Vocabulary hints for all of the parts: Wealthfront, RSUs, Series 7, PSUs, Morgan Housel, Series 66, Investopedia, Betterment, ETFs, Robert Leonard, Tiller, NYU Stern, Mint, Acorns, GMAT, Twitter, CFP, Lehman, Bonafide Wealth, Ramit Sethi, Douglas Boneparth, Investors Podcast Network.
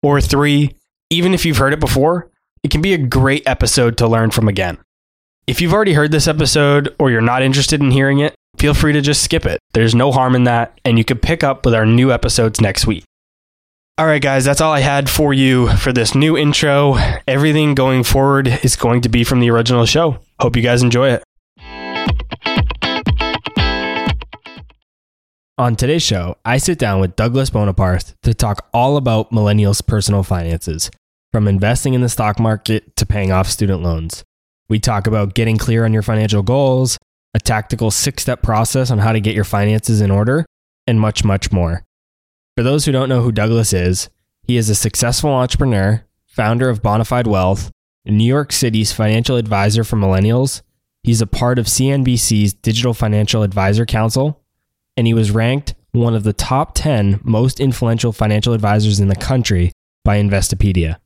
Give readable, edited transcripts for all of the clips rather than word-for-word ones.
Or three, even if you've heard it before, it can be a great episode to learn from again. If you've already heard this episode or you're not interested in hearing it, feel free to just skip it. There's no harm in that, and you can pick up with our new episodes next week. All right, guys, that's all I had for you for this new intro. Everything going forward is going to be from the original show. Hope you guys enjoy it. On today's show, I sit down with Douglas Boneparth to talk all about millennials' personal finances, from investing in the stock market to paying off student loans. We talk about getting clear on your financial goals, a tactical 6-step process on how to get your finances in order, and much, much more. For those who don't know who Douglas is, he is a successful entrepreneur, founder of Bonafide Wealth, New York City's financial advisor for millennials. He's a part of CNBC's Digital Financial Advisor Council, and he was ranked one of the top 10 most influential financial advisors in the country by Investopedia.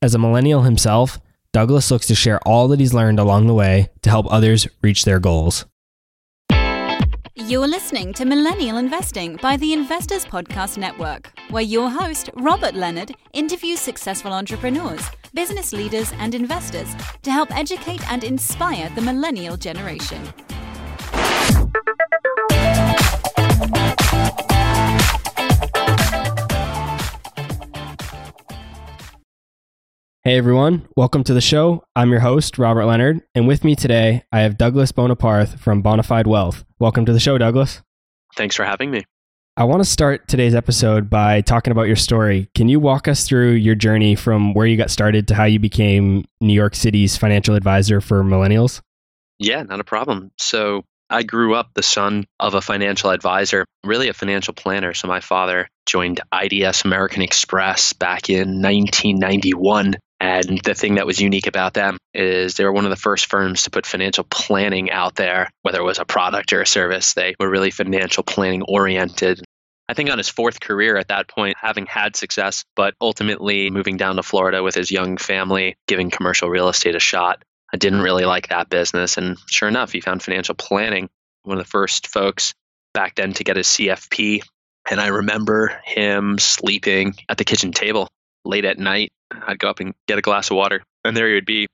As a millennial himself, Douglas looks to share all that he's learned along the way to help others reach their goals. You're listening to Millennial Investing by the Investors Podcast Network, where your host, Robert Leonard, interviews successful entrepreneurs, business leaders, and investors to help educate and inspire the millennial generation. Hey everyone, welcome to the show. I'm your host, Robert Leonard, and with me today, I have Douglas Boneparth from Bonafide Wealth. Welcome to the show, Douglas. Thanks for having me. I want to start today's episode by talking about your story. Can you walk us through your journey from where you got started to how you became New York City's financial advisor for millennials? Yeah, not a problem. So I grew up the son of a financial advisor, really a financial planner. So my father joined IDS American Express back in 1991. And the thing that was unique about them is they were one of the first firms to put financial planning out there, whether it was a product or a service. They were really financial planning oriented. I think on his fourth career at that point, having had success, but ultimately moving down to Florida with his young family, giving commercial real estate a shot. I didn't really like that business. And sure enough, he found financial planning, one of the first folks back then to get his CFP. And I remember him sleeping at the kitchen table late at night. I'd go up and get a glass of water, and there he would be.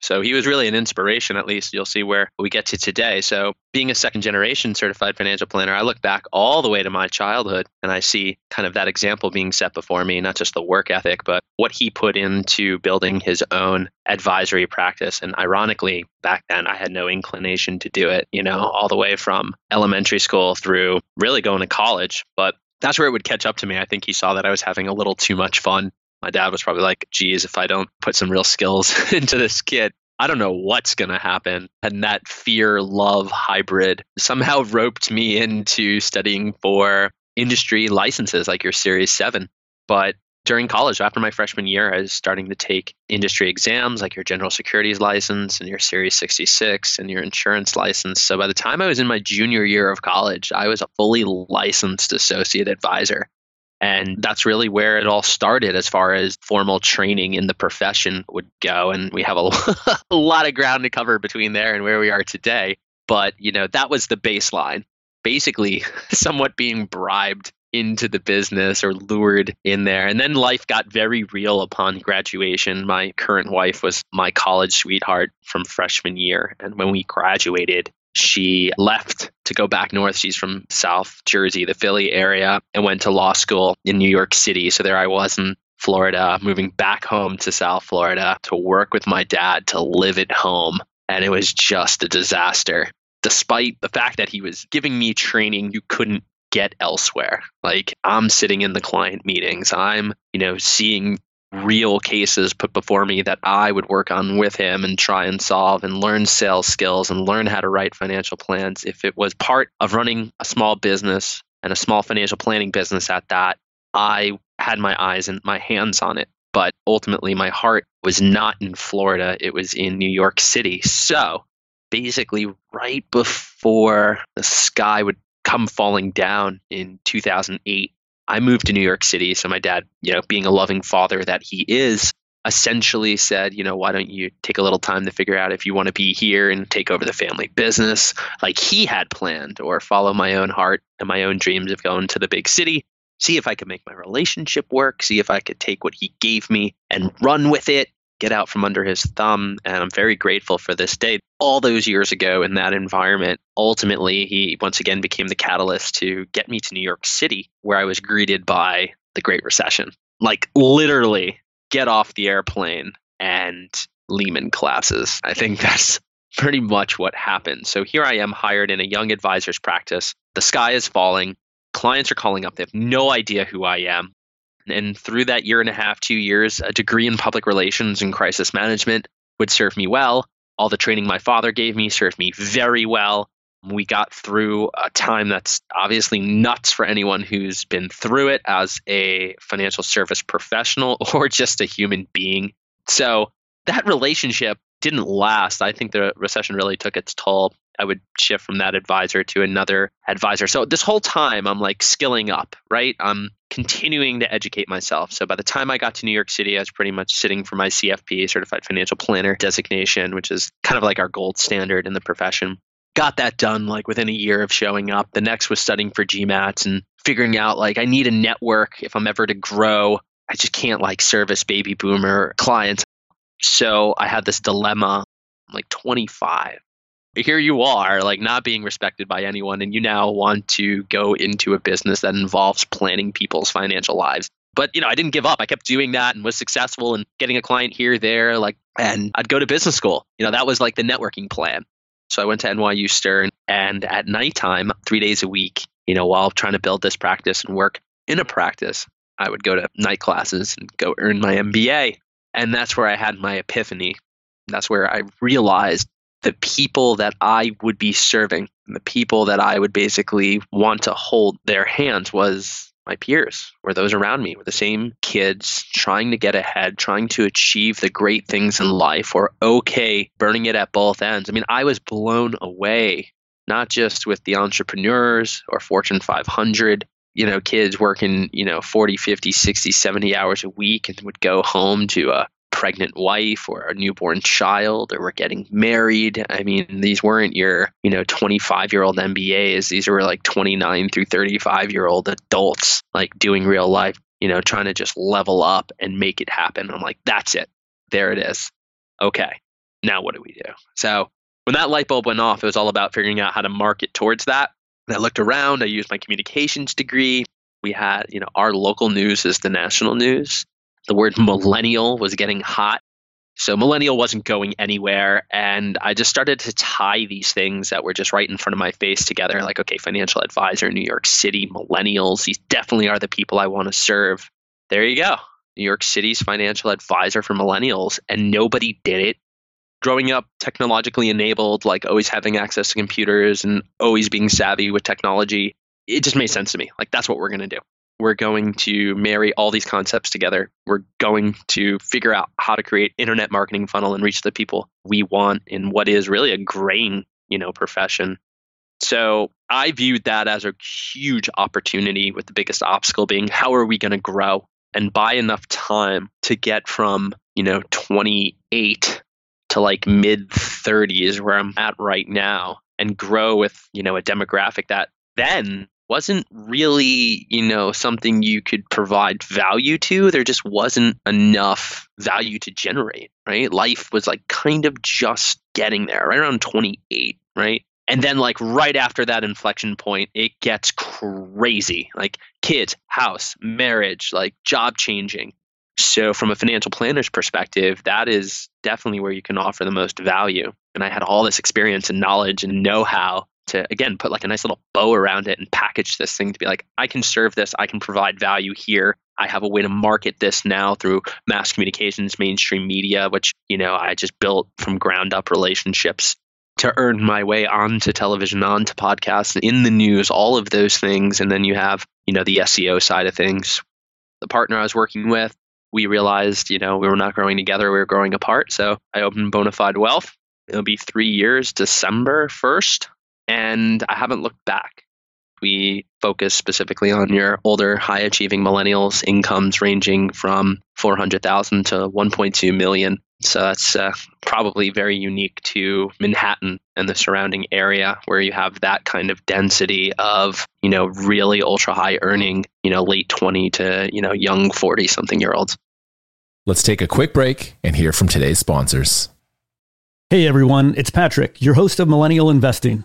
So he was really an inspiration, at least. You'll see where we get to today. So being a second-generation certified financial planner, I look back all the way to my childhood, and I see kind of that example being set before me, not just the work ethic, but what he put into building his own advisory practice. And ironically, back then, I had no inclination to do it, all the way from elementary school through really going to college. But that's where it would catch up to me. I think he saw that I was having a little too much fun. My dad was probably like, geez, if I don't put some real skills into this kid, I don't know what's going to happen. And that fear-love hybrid somehow roped me into studying for industry licenses like your Series 7. But during college, after my freshman year, I was starting to take industry exams like your general securities license and your Series 66 and your insurance license. So by the time I was in my junior year of college, I was a fully licensed associate advisor. And that's really where it all started as far as formal training in the profession would go. And we have a lot of ground to cover between there and where we are today. But, that was the baseline, basically somewhat being bribed into the business or lured in there. And then life got very real upon graduation. My current wife was my college sweetheart from freshman year. And when we graduated, she left to go back north. She's from South Jersey, the Philly area, and went to law school in New York City. So there I was in Florida, moving back home to South Florida to work with my dad, to live at home. And it was just a disaster. Despite the fact that he was giving me training you couldn't get elsewhere. Like, I'm sitting in the client meetings. I'm, seeing real cases put before me that I would work on with him and try and solve and learn sales skills and learn how to write financial plans. If it was part of running a small business and a small financial planning business at that, I had my eyes and my hands on it. But ultimately, my heart was not in Florida. It was in New York City. So basically, right before the sky would come falling down in 2008, I moved to New York City. So my dad, being a loving father that he is, essentially said, why don't you take a little time to figure out if you want to be here and take over the family business like he had planned, or follow my own heart and my own dreams of going to the big city. See if I could make my relationship work, see if I could take what he gave me and run with it, get out from under his thumb. And I'm very grateful for this day. All those years ago in that environment, ultimately, he once again became the catalyst to get me to New York City, where I was greeted by the Great Recession. Like literally, get off the airplane and Lehman collapses. I think that's pretty much what happened. So here I am, hired in a young advisor's practice. The sky is falling. Clients are calling up. They have no idea who I am. And through that year and a half, 2 years, a degree in public relations and crisis management would serve me well. All the training my father gave me served me very well. We got through a time that's obviously nuts for anyone who's been through it as a financial service professional or just a human being. So that relationship didn't last. I think the recession really took its toll. I would shift from that advisor to another advisor. So this whole time, I'm like skilling up, right? I'm continuing to educate myself. So by the time I got to New York City, I was pretty much sitting for my CFP, Certified Financial Planner designation, which is kind of like our gold standard in the profession. Got that done like within a year of showing up. The next was studying for GMATs and figuring out like I need a network if I'm ever to grow. I just can't like service baby boomer clients. So I had this dilemma, I'm like 25. Here you are, like not being respected by anyone, and you now want to go into a business that involves planning people's financial lives. But, I didn't give up. I kept doing that and was successful and getting a client here, there, like, and I'd go to business school. That was like the networking plan. So I went to NYU Stern, and at nighttime, 3 days a week, while trying to build this practice and work in a practice, I would go to night classes and go earn my MBA. And that's where I had my epiphany. That's where I realized the people that I would be serving, and the people that I would basically want to hold their hands was my peers, were those around me, were the same kids trying to get ahead, trying to achieve the great things in life, or okay, burning it at both ends. I mean, I was blown away, not just with the entrepreneurs or Fortune 500, kids working, 40, 50, 60, 70 hours a week and would go home to a pregnant wife or a newborn child, or were getting married. I mean, these weren't your, 25-year-old MBAs. These were like 29 through 35-year-old adults, like doing real life, trying to just level up and make it happen. I'm like, that's it. There it is. Okay. Now what do we do? So when that light bulb went off, it was all about figuring out how to market towards that. And I looked around, I used my communications degree. We had, our local news is the national news. The word millennial was getting hot. So millennial wasn't going anywhere. And I just started to tie these things that were just right in front of my face together. Like, okay, financial advisor, New York City, millennials. These definitely are the people I want to serve. There you go. New York City's financial advisor for millennials. And nobody did it. Growing up technologically enabled, like always having access to computers and always being savvy with technology, it just made sense to me. Like, that's what we're going to do. We're going to marry all these concepts together. We're going to figure out how to create internet marketing funnel and reach the people we want in what is really a graying, profession. So I viewed that as a huge opportunity, with the biggest obstacle being, how are we going to grow and buy enough time to get from, 28 to like mid 30s where I'm at right now, and grow with, a demographic that then wasn't really, something you could provide value to. There just wasn't enough value to generate, right? Life was like kind of just getting there, right around 28, right? And then like right after that inflection point, it gets crazy, like kids, house, marriage, like job changing. So from a financial planner's perspective, that is definitely where you can offer the most value. And I had all this experience and knowledge and know-how to, again, put like a nice little bow around it and package this thing to be like, I can serve this. I can provide value here. I have a way to market this now through mass communications, mainstream media, which, I just built from ground up relationships to earn my way onto television, onto podcasts, in the news, all of those things. And then you have, the SEO side of things. the partner I was working with, we realized, we were not growing together, we were growing apart. So I opened Bonafide Wealth. It'll be 3 years, December 1st, and I haven't looked back. We focus specifically on your older, high-achieving millennials, incomes ranging from $400,000 to $1.2 million. So that's probably very unique to Manhattan and the surrounding area, where you have that kind of density of, really ultra-high earning, late 20 to, young 40-something-year-olds. Let's take a quick break and hear from today's sponsors. Hey everyone, it's Patrick, your host of Millennial Investing.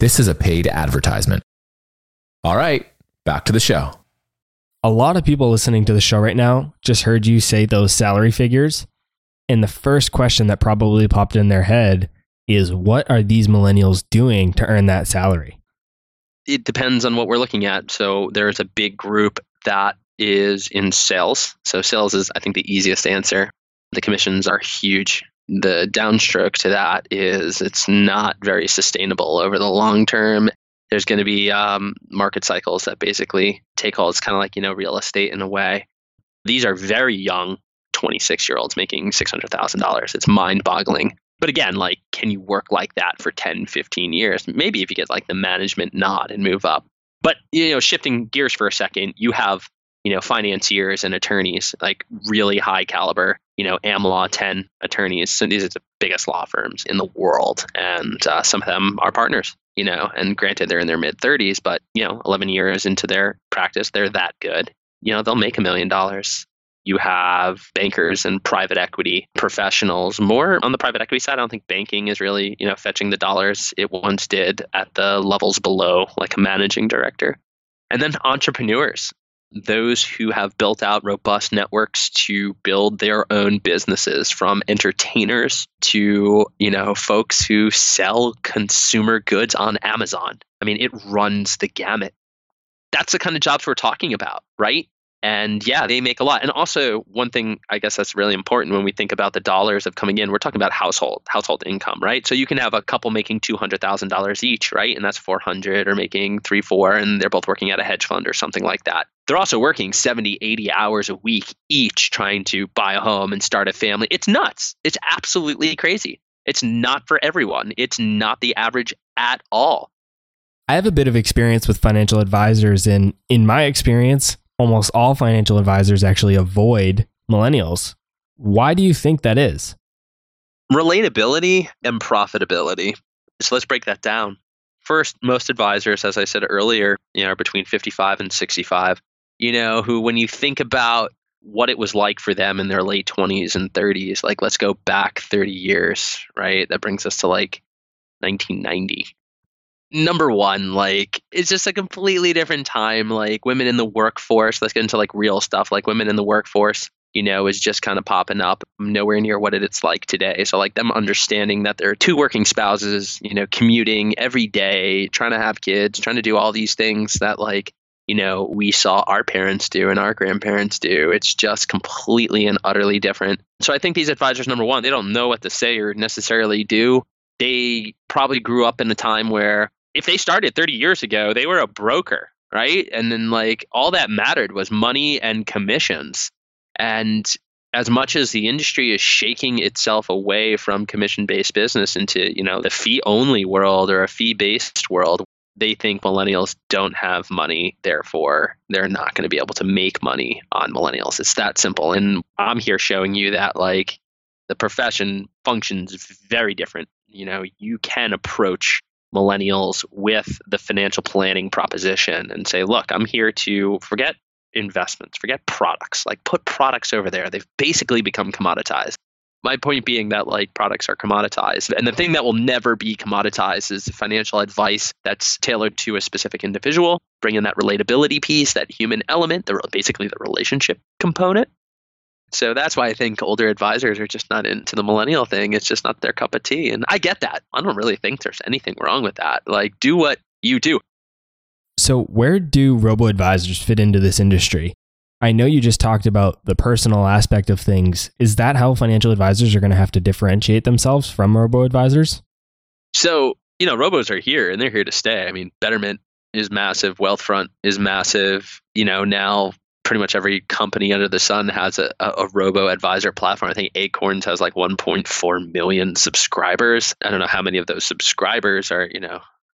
This is a paid advertisement. All right, back to the show. A lot of people listening to the show right now just heard you say those salary figures. And the first question that probably popped in their head is, what are these millennials doing to earn that salary? It depends on what we're looking at. So there's a big group that is in sales. So sales is, I think, the easiest answer. The commissions are huge. The downstroke to that is it's not very sustainable over the long term. There's going to be market cycles that basically take hold. It's kind of like, real estate in a way. These are very young 26-year-olds making $600,000. It's mind-boggling. But again, can you work like that for 10, 15 years? Maybe if you get the management nod and move up. But, shifting gears for a second, you have, financiers and attorneys, really high caliber, Am Law 10 attorneys. So these are the biggest law firms in the world. And some of them are partners, and granted they're in their mid 30s, but 11 years into their practice, they're that good. They'll make $1 million. You have bankers and private equity professionals. More on the private equity side, I don't think banking is really, fetching the dollars it once did at the levels below, like a managing director. And then entrepreneurs. Those who have built out robust networks to build their own businesses, from entertainers to, folks who sell consumer goods on Amazon. I mean, it runs the gamut. That's the kind of jobs we're talking about, right? And yeah, they make a lot. And also, one thing I guess that's really important when we think about the dollars of coming in, we're talking about household income, right? So you can have a couple making $200,000 each, right? And that's 400, or making 3, 4, and they're both working at a hedge fund or something like that. They're also working 70, 80 hours a week each, trying to buy a home and start a family. It's nuts. It's absolutely crazy. It's not for everyone. It's not the average at all. I have a bit of experience with financial advisors, and in my experience, almost all financial advisors actually avoid millennials. Why do you think that is? Relatability and profitability. So let's break that down. First, most advisors, as I said earlier, are between 55 and 65, who, when you think about what it was like for them in their late 20s and 30s, like let's go back 30 years, right? That brings us to like 1990. Number one, it's just a completely different time. Like women in the workforce, let's get into like real stuff, like women in the workforce, is just kind of popping up, nowhere near what it's like today. So like them understanding that there are two working spouses, commuting every day, trying to have kids, trying to do all these things that we saw our parents do and our grandparents do. It's just completely and utterly different. So I think these advisors, number one, they don't know what to say or necessarily do. They probably grew up in a time where if they started 30 years ago, they were a broker, right? And then all that mattered was money and commissions. And as much as the industry is shaking itself away from commission-based business into, the fee-only world or a fee-based world, they think millennials don't have money. Therefore, they're not going to be able to make money on millennials. It's that simple. And I'm here showing you that the profession functions very different. You can approach millennials with the financial planning proposition and say, look, I'm here to forget investments, forget products, put products over there. They've basically become commoditized. My point being that products are commoditized. And the thing that will never be commoditized is financial advice that's tailored to a specific individual, bring in that relatability piece, that human element, basically the relationship component. So that's why I think older advisors are just not into the millennial thing. It's just not their cup of tea. And I get that. I don't really think there's anything wrong with that. Do what you do. So where do robo-advisors fit into this industry? I know you just talked about the personal aspect of things. Is that how financial advisors are going to have to differentiate themselves from robo-advisors? So, robos are here and they're here to stay. I mean, Betterment is massive. Wealthfront is massive. Now pretty much every company under the sun has a robo-advisor platform. I think Acorns has 1.4 million subscribers. I don't know how many of those subscribers are,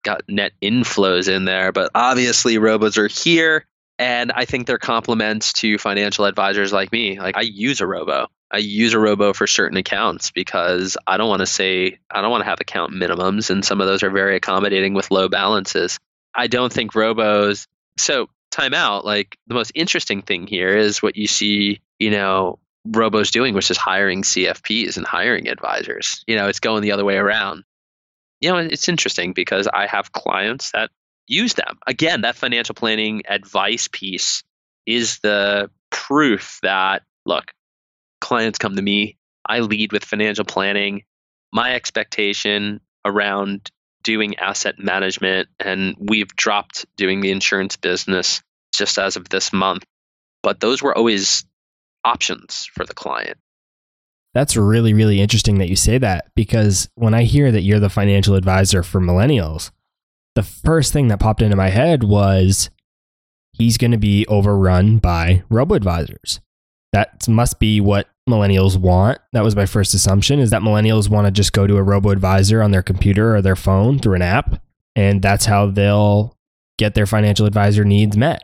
got net inflows in there, but obviously robos are here. And I think they're compliments to financial advisors like me. I use a robo. I use a robo for certain accounts because I don't want to have account minimums. And some of those are very accommodating with low balances. I don't think robos. So time out. The most interesting thing here is what you see, robos doing, which is hiring CFPs and hiring advisors. It's going the other way around. It's interesting because I have clients that use them. Again, that financial planning advice piece is the proof that, look, clients come to me. I lead with financial planning. My expectation around doing asset management, and we've dropped doing the insurance business just as of this month. But those were always options for the client. That's really, really interesting that you say that, because when I hear that you're the financial advisor for millennials, the first thing that popped into my head was he's going to be overrun by robo-advisors. That must be what millennials want. That was my first assumption, is that millennials want to just go to a robo-advisor on their computer or their phone through an app, and that's how they'll get their financial advisor needs met.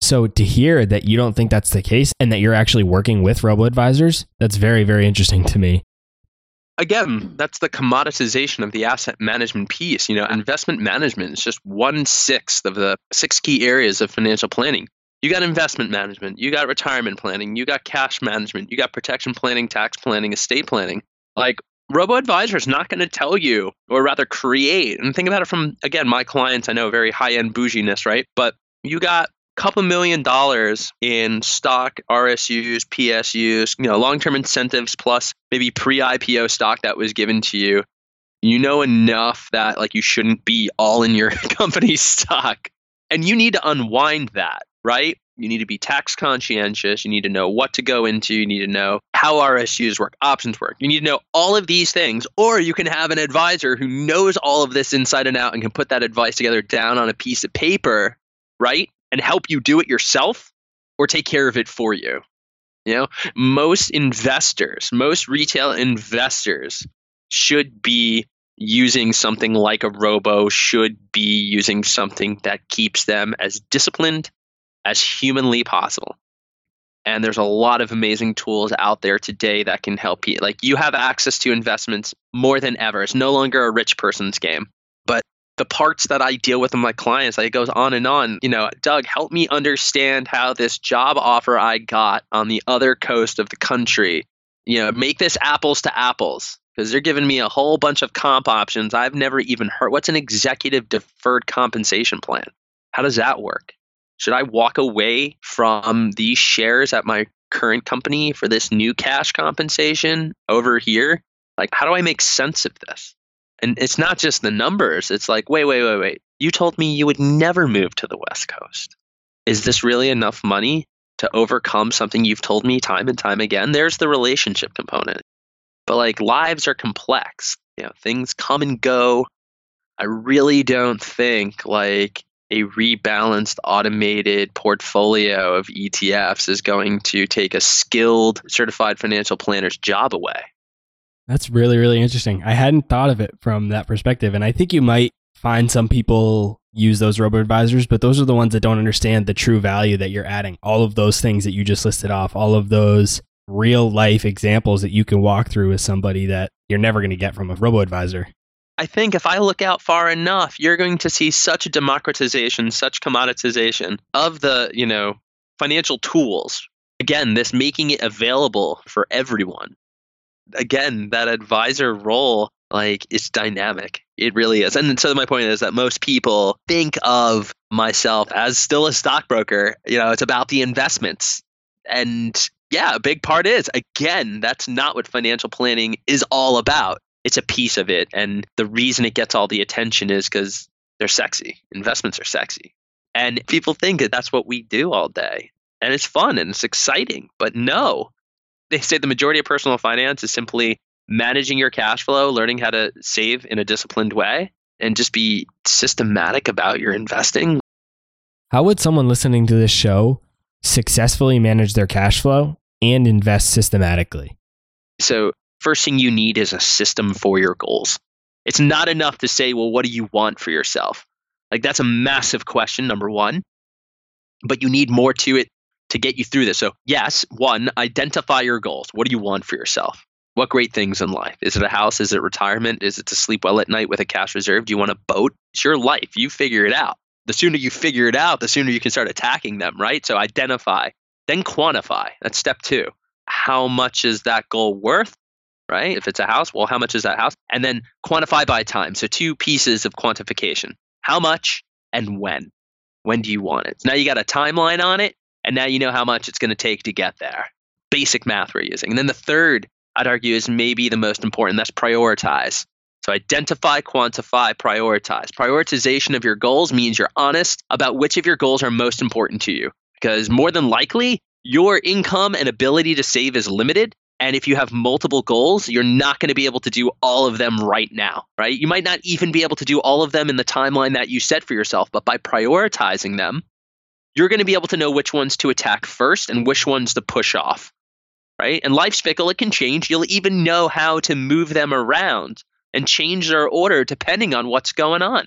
So to hear that you don't think that's the case and that you're actually working with robo-advisors, that's very, very interesting to me. Again, that's the commoditization of the asset management piece. Investment management is just 1/6 of the 6 key areas of financial planning. You got investment management, you got retirement planning, you got cash management, you got protection planning, tax planning, estate planning. Robo-advisor is not going to tell you, or rather create, and think about it from, again, my clients, I know very high-end bouginess, right? But you got couple $1 million in stock, RSUs, PSUs, long-term incentives, plus maybe pre-IPO stock that was given to you. You know enough that you shouldn't be all in your company's stock. And you need to unwind that, right? You need to be tax conscientious. You need to know what to go into. You need to know how RSUs work, options work. You need to know all of these things, or you can have an advisor who knows all of this inside and out and can put that advice together down on a piece of paper, right? And help you do it yourself or take care of it for you. Most retail investors should be using something like a robo, should be using something that keeps them as disciplined as humanly possible. And there's a lot of amazing tools out there today that can help you. Like, you have access to investments more than ever. It's no longer a rich person's game. But the parts that I deal with my clients, like, it goes on and on. You know, Doug, help me understand how this job offer I got on the other coast of the country, you know, make this apples to apples, because they're giving me a whole bunch of comp options I've never even heard. What's an executive deferred compensation plan? How does that work? Should I walk away from these shares at my current company for this new cash compensation over here? Like, how do I make sense of this? And it's not just the numbers. It's like, wait. You told me you would never move to the West Coast. Is this really enough money to overcome something you've told me time and time again? There's the relationship component. But like, lives are complex. You know, things come and go. I really don't think like a rebalanced automated portfolio of ETFs is going to take a skilled certified financial planner's job away. That's really, really interesting. I hadn't thought of it from that perspective. And I think you might find some people use those robo-advisors, but those are the ones that don't understand the true value that you're adding. All of those things that you just listed off, all of those real life examples that you can walk through with somebody that you're never going to get from a robo-advisor. I think if I look out far enough, you're going to see such a democratization, such commoditization of the, you know, financial tools. Again, this making it available for everyone. Again, that advisor role, like, it's dynamic. It really is. And so my point is that most people think of myself as still a stockbroker. You know, it's about the investments. And yeah, a big part is, again, that's not what financial planning is all about. It's a piece of it. And the reason it gets all the attention is because they're sexy. Investments are sexy. And people think that that's what we do all day. And it's fun and it's exciting. But no. They say the majority of personal finance is simply managing your cash flow, learning how to save in a disciplined way, and just be systematic about your investing. How would someone listening to this show successfully manage their cash flow and invest systematically? So first thing you need is a system for your goals. It's not enough to say, well, what do you want for yourself? Like, that's a massive question, number one. But you need more to it to get you through this. So yes, one, identify your goals. What do you want for yourself? What great things in life? Is it a house? Is it retirement? Is it to sleep well at night with a cash reserve? Do you want a boat? It's your life. You figure it out. The sooner you figure it out, the sooner you can start attacking them, right? So identify, then quantify. That's step two. How much is that goal worth, right? If it's a house, well, how much is that house? And then quantify by time. So two pieces of quantification. How much and when? When do you want it? Now you got a timeline on it. And now you know how much it's going to take to get there. Basic math we're using. And then the third, I'd argue, is maybe the most important. That's prioritize. So identify, quantify, prioritize. Prioritization of your goals means you're honest about which of your goals are most important to you. Because more than likely, your income and ability to save is limited. And if you have multiple goals, you're not going to be able to do all of them right now, right? You might not even be able to do all of them in the timeline that you set for yourself. But by prioritizing them, you're going to be able to know which ones to attack first and which ones to push off, right? And life's fickle, it can change. You'll even know how to move them around and change their order depending on what's going on.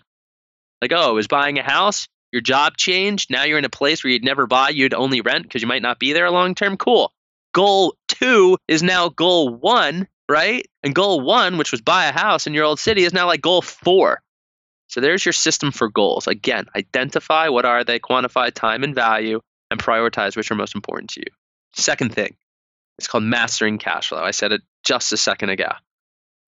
Like, oh, I was buying a house, your job changed, now you're in a place where you'd never buy, you'd only rent because you might not be there long term. Cool. Goal two is now goal one, right? And goal one, which was buy a house in your old city, is now like goal four. So there's your system for goals. Again, identify what are they, quantify time and value, and prioritize which are most important to you. Second thing, it's called mastering cash flow. I said it just a second ago.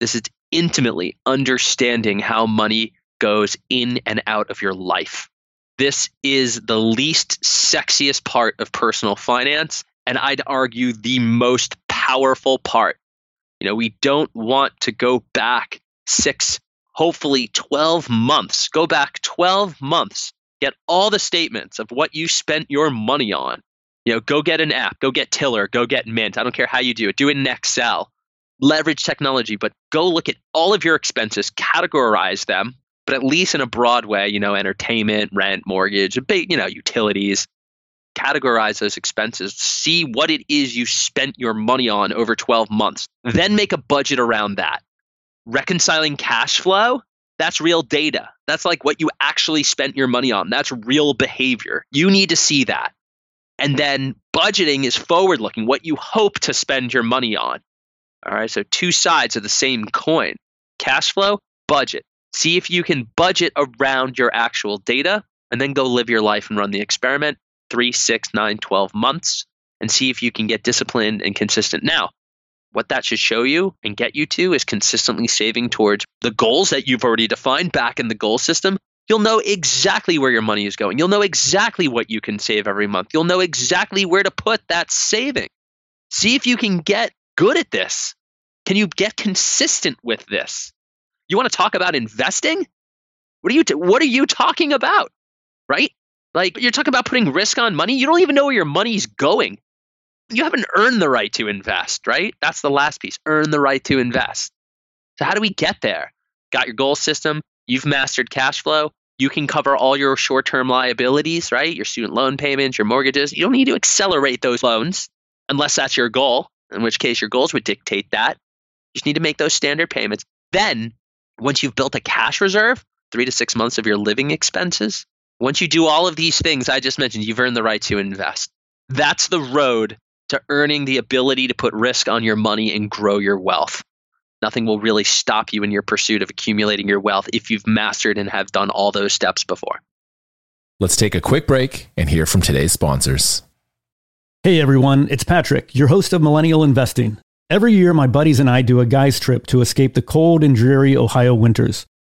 This is intimately understanding how money goes in and out of your life. This is the least sexiest part of personal finance, and I'd argue the most powerful part. You know, we don't want to go back 12 months, go back 12 months, get all the statements of what you spent your money on. You know, go get an app, go get Tiller, go get Mint. I don't care how you do it in Excel, leverage technology, but go look at all of your expenses, categorize them, but at least in a broad way, you know, entertainment, rent, mortgage, you know, utilities, categorize those expenses, see what it is you spent your money on over 12 months, then make a budget around that. reconciling cash flow, that's real data. That's like what you actually spent your money on. That's real behavior. You need to see that. And then budgeting is forward-looking, what you hope to spend your money on. All right, so two sides of the same coin. Cash flow, budget. See if you can budget around your actual data, and then go live your life and run the experiment 3, 6, 9, 12 months, and see if you can get disciplined and consistent. Now, what that should show you and get you to is consistently saving towards the goals that you've already defined back in the goal system. You'll know exactly where your money is going. You'll know exactly what you can save every month. You'll know exactly where to put that saving. See if you can get good at this. Can you get consistent with this? You want to talk about investing? What are you talking about, right? Like, you're talking about putting risk on money. You don't even know where your money's going. You haven't earned the right to invest, right? That's the last piece. Earn the right to invest. So how do we get there? Got your goal system. You've mastered cash flow. You can cover all your short-term liabilities, right? Your student loan payments, your mortgages. You don't need to accelerate those loans unless that's your goal, in which case your goals would dictate that. You just need to make those standard payments. Then, once you've built a cash reserve, 3 to 6 months of your living expenses, once you do all of these things I just mentioned, you've earned the right to invest. That's the road to earning the ability to put risk on your money and grow your wealth. Nothing will really stop you in your pursuit of accumulating your wealth if you've mastered and have done all those steps before. Let's take a quick break and hear from today's sponsors. Hey everyone, it's Patrick, your host of Millennial Investing. Every year, my buddies and I do a guy's trip to escape the cold and dreary Ohio winters.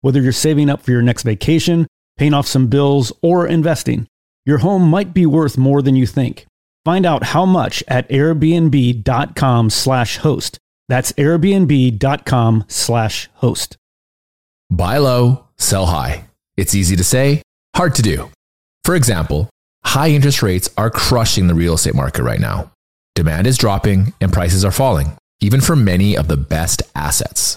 whether you're saving up for your next vacation, paying off some bills, or investing. Your home might be worth more than you think. Find out how much at airbnb.com/host. That's airbnb.com/host. Buy low, sell high. It's easy to say, hard to do. For example, high interest rates are crushing the real estate market right now. Demand is dropping and prices are falling, even for many of the best assets.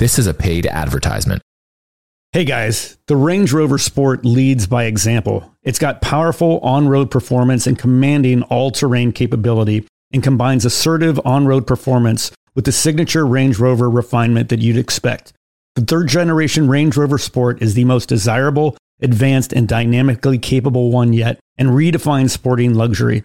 This is a paid advertisement. Hey guys, the Range Rover Sport leads by example. It's got powerful on-road performance and commanding all-terrain capability, and combines assertive on-road performance with the signature Range Rover refinement that you'd expect. The third-generation Range Rover Sport is the most desirable, advanced, and dynamically capable one yet, and redefines sporting luxury.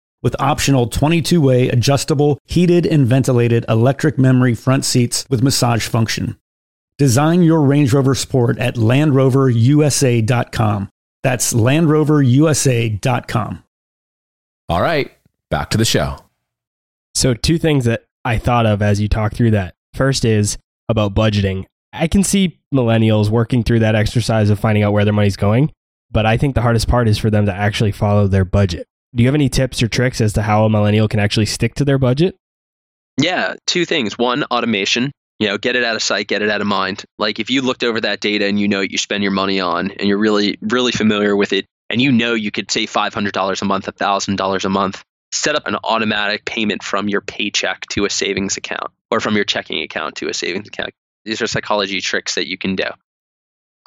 with optional 22-way adjustable, heated and ventilated electric memory front seats with massage function. Design your Range Rover Sport at LandRoverUSA.com. That's LandRoverUSA.com. All right, back to the show. So two things that I thought of as you talk through that. First is about budgeting. I can see millennials working through that exercise of finding out where their money's going, but I think the hardest part is for them to actually follow their budget. Do you have any tips or tricks as to how a millennial can actually stick to their budget? Yeah, two things. One, automation. You know, get it out of sight, get it out of mind. Like if you looked over that data and you know what you spend your money on and you're really, really familiar with it, and you know you could save $500 a month, $1,000 a month, set up an automatic payment from your paycheck to a savings account or from your checking account to a savings account. These are psychology tricks that you can do.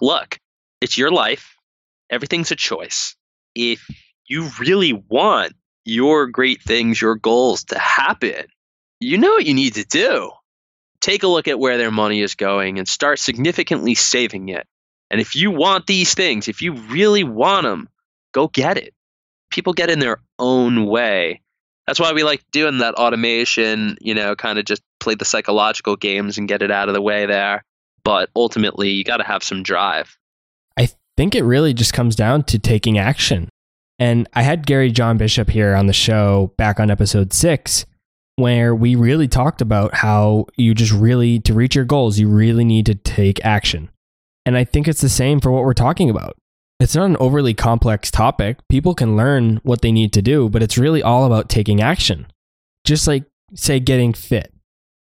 Look, it's your life. Everything's a choice. If you really want your great things, your goals to happen, you know what you need to do. Take a look at where their money is going and start significantly saving it. And if you want these things, if you really want them, go get it. People get in their own way. That's why we like doing that automation, kind of just play the psychological games and get it out of the way there. But ultimately, you got to have some drive. I think it really just comes down to taking action. And I had Gary John Bishop here on the show back on episode 6, where we really talked about how you just really, to reach your goals, you really need to take action. And I think it's the same for what we're talking about. It's not an overly complex topic. People can learn what they need to do, but it's really all about taking action. Just like, say, getting fit.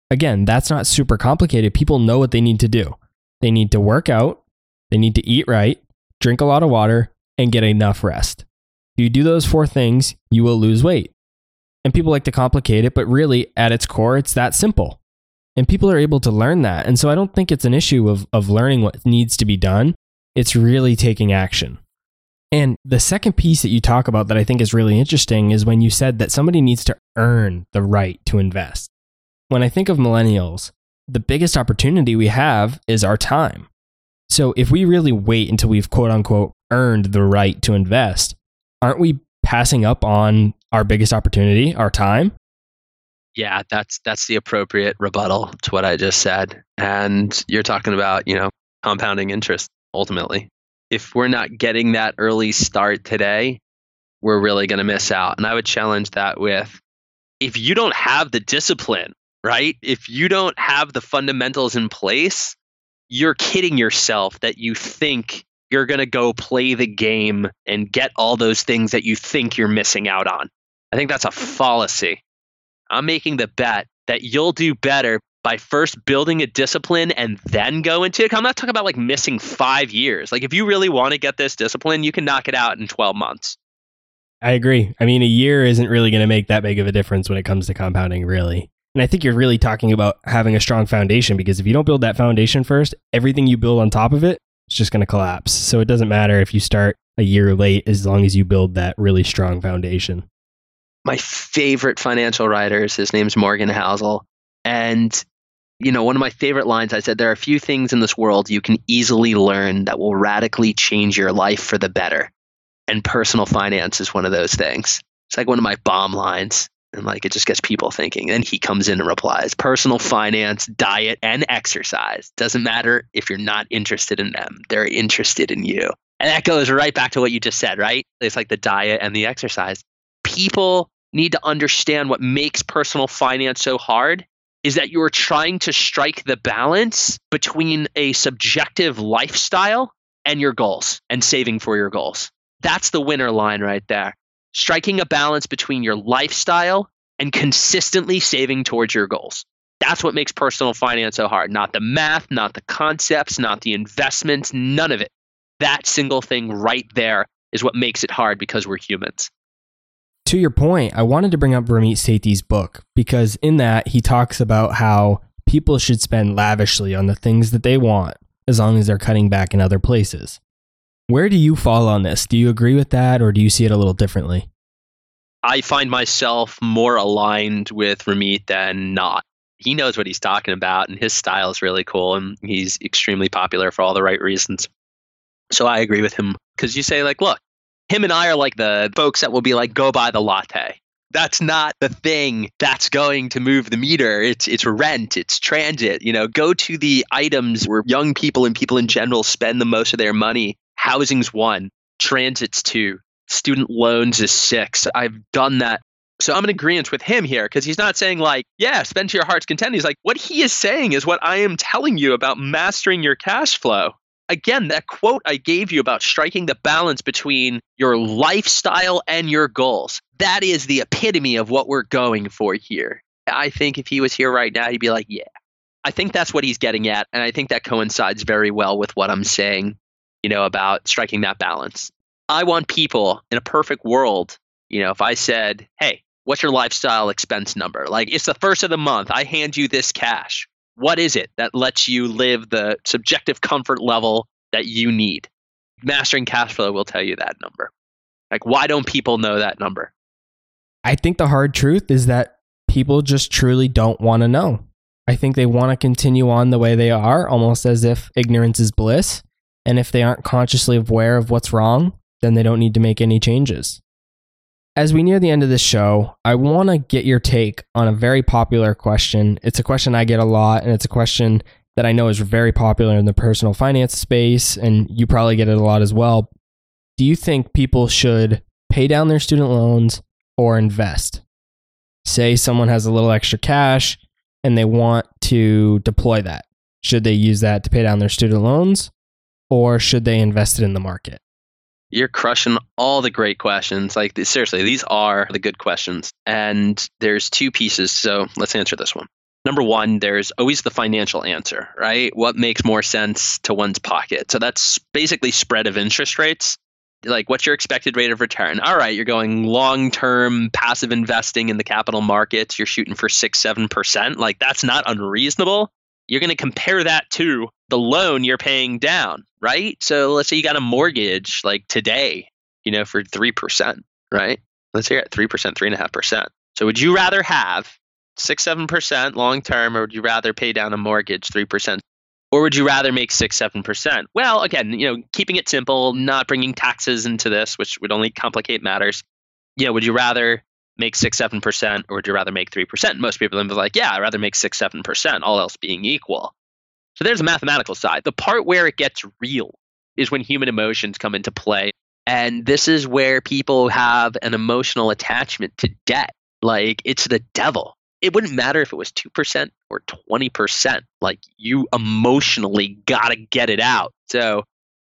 Again, that's not super complicated. People know what they need to do. They need to work out. They need to eat right, drink a lot of water, and get enough rest. If you do those 4 things, you will lose weight. And people like to complicate it, but really, at its core, it's that simple. And people are able to learn that. And so I don't think it's an issue of learning what needs to be done. It's really taking action. And the second piece that you talk about that I think is really interesting is when you said that somebody needs to earn the right to invest. When I think of millennials, the biggest opportunity we have is our time. So if we really wait until we've quote unquote earned the right to invest, aren't we passing up on our biggest opportunity, our time? Yeah, that's the appropriate rebuttal to what I just said. And you're talking about, compounding interest ultimately. If we're not getting that early start today, we're really going to miss out. And I would challenge that with, if you don't have the discipline, right? If you don't have the fundamentals in place, you're kidding yourself that you think you're going to go play the game and get all those things that you think you're missing out on. I think that's a fallacy. I'm making the bet that you'll do better by first building a discipline and then go into it. I'm not talking about like missing 5 years. Like if you really want to get this discipline, you can knock it out in 12 months. I agree. I mean, a year isn't really going to make that big of a difference when it comes to compounding, really. And I think you're really talking about having a strong foundation, because if you don't build that foundation first, everything you build on top of it, it's just going to collapse. So it doesn't matter if you start a year late, as long as you build that really strong foundation. My favorite financial writer, his name's Morgan Housel. And, one of my favorite lines, I said, there are a few things in this world you can easily learn that will radically change your life for the better. And personal finance is one of those things. It's like one of my bomb lines. And it just gets people thinking. Then he comes in and replies, personal finance, diet, and exercise. Doesn't matter if you're not interested in them. They're interested in you. And that goes right back to what you just said, right? It's like the diet and the exercise. People need to understand what makes personal finance so hard is that you're trying to strike the balance between a subjective lifestyle and your goals and saving for your goals. That's the winner line right there. Striking a balance between your lifestyle and consistently saving towards your goals. That's what makes personal finance so hard. Not the math, not the concepts, not the investments, none of it. That single thing right there is what makes it hard, because we're humans. To your point, I wanted to bring up Ramit Sethi's book, because in that he talks about how people should spend lavishly on the things that they want, as long as they're cutting back in other places. Where do you fall on this? Do you agree with that, or do you see it a little differently? I find myself more aligned with Ramit than not. He knows what he's talking about, and his style is really cool, and he's extremely popular for all the right reasons. So I agree with him, because you say, look, him and I are like the folks that will be like, go buy the latte. That's not the thing that's going to move the meter. It's rent, it's transit, go to the items where young people and people in general spend the most of their money. Housing's 1, transit's 2, student loans is 6. I've done that. So I'm in agreement with him here, because he's not saying spend to your heart's content. He's what he is saying is what I am telling you about mastering your cash flow. Again, that quote I gave you about striking the balance between your lifestyle and your goals. That is the epitome of what we're going for here. I think if he was here right now, he'd be like, yeah. I think that's what he's getting at. And I think that coincides very well with what I'm saying. About striking that balance. I want people in a perfect world, if I said, hey, what's your lifestyle expense number? It's the first of the month. I hand you this cash. What is it that lets you live the subjective comfort level that you need? Mastering cash flow will tell you that number. Like, why don't people know that number? I think the hard truth is that people just truly don't want to know. I think they want to continue on the way they are, almost as if ignorance is bliss. And if they aren't consciously aware of what's wrong, then they don't need to make any changes. As we near the end of this show, I want to get your take on a very popular question. It's a question I get a lot, and it's a question that I know is very popular in the personal finance space, and you probably get it a lot as well. Do you think people should pay down their student loans or invest? Say someone has a little extra cash and they want to deploy that. Should they use that to pay down their student loans, or should they invest it in the market? You're crushing all the great questions. Like, seriously, these are the good questions. And there's two pieces. So let's answer this one. Number one, there's always the financial answer, right? What makes more sense to one's pocket? So that's basically spread of interest rates. Like, what's your expected rate of return? All right, you're going long-term passive investing in the capital markets. You're shooting for 6%, 7%. Like, that's not unreasonable. You're going to compare that to the loan you're paying down, right? So let's say you got a mortgage like today, for 3%, right? Let's say you're at 3%, 3.5%. So would you rather have 6-7% long term, or would you rather pay down a mortgage 3%? Or would you rather make 6-7%? Well, again, keeping it simple, not bringing taxes into this, which would only complicate matters. Would you rather make 6-7%, or would you rather make 3%? Most people would be like, yeah, I'd rather make 6-7%, all else being equal. So there's a mathematical side. The part where it gets real is when human emotions come into play. And this is where people have an emotional attachment to debt. Like, it's the devil. It wouldn't matter if it was 2% or 20%. Like, you emotionally got to get it out. So,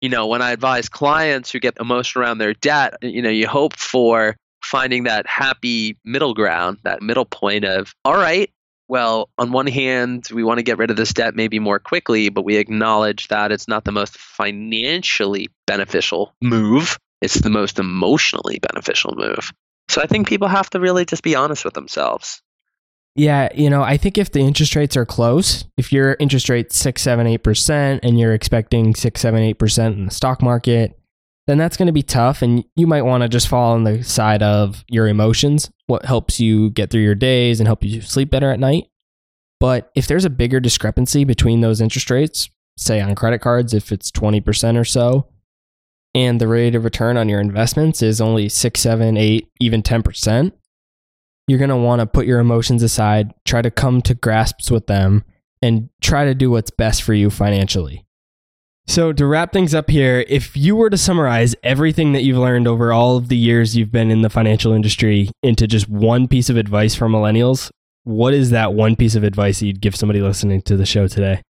when I advise clients who get emotional around their debt, you hope for finding that happy middle ground, that middle point of, all right, well, on one hand, we want to get rid of this debt maybe more quickly, but we acknowledge that it's not the most financially beneficial move. It's the most emotionally beneficial move. So I think people have to really just be honest with themselves. Yeah, I think if the interest rates are close, if your interest rate's 6-8%, and you're expecting 6-8% in the stock market, then that's going to be tough. And you might want to just fall on the side of your emotions, what helps you get through your days and help you sleep better at night. But if there's a bigger discrepancy between those interest rates, say on credit cards, if it's 20% or so, and the rate of return on your investments is only 6-8%, even 10%, you're going to want to put your emotions aside, try to come to grasps with them, and try to do what's best for you financially. So to wrap things up here, if you were to summarize everything that you've learned over all of the years you've been in the financial industry into just one piece of advice for millennials, what is that one piece of advice that you'd give somebody listening to the show today?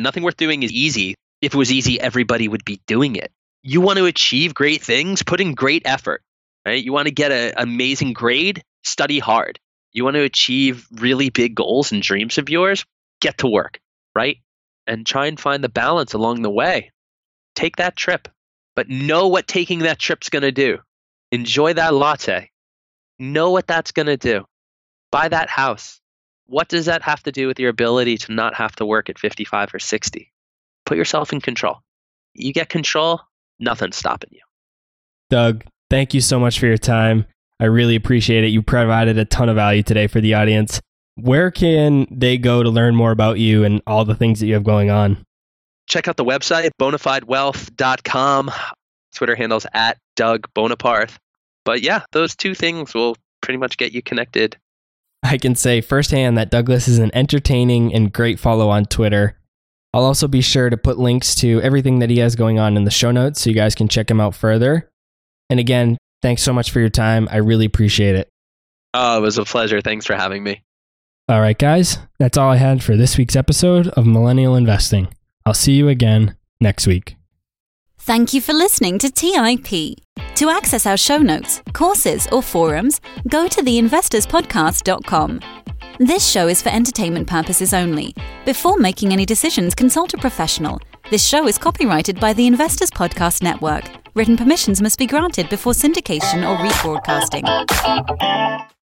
Nothing worth doing is easy. If it was easy, everybody would be doing it. You want to achieve great things, put in great effort, right? You want to get an amazing grade, study hard. You want to achieve really big goals and dreams of yours, get to work, right? And try and find the balance along the way. Take that trip, but know what taking that trip's going to do. Enjoy that latte. Know what that's going to do. Buy that house. What does that have to do with your ability to not have to work at 55 or 60? Put yourself in control. You get control, nothing's stopping you. Doug, thank you so much for your time. I really appreciate it. You provided a ton of value today for the audience. Where can they go to learn more about you and all the things that you have going on? Check out the website, bonafidewealth.com. Twitter handle's @DougBoneparth. But yeah, those two things will pretty much get you connected. I can say firsthand that Douglas is an entertaining and great follow on Twitter. I'll also be sure to put links to everything that he has going on in the show notes so you guys can check him out further. And again, thanks so much for your time. I really appreciate it. Oh, it was a pleasure. Thanks for having me. All right, guys. That's all I had for this week's episode of Millennial Investing. I'll see you again next week. Thank you for listening to TIP. To access our show notes, courses, or forums, go to theinvestorspodcast.com. This show is for entertainment purposes only. Before making any decisions, consult a professional. This show is copyrighted by the Investors Podcast Network. Written permissions must be granted before syndication or rebroadcasting.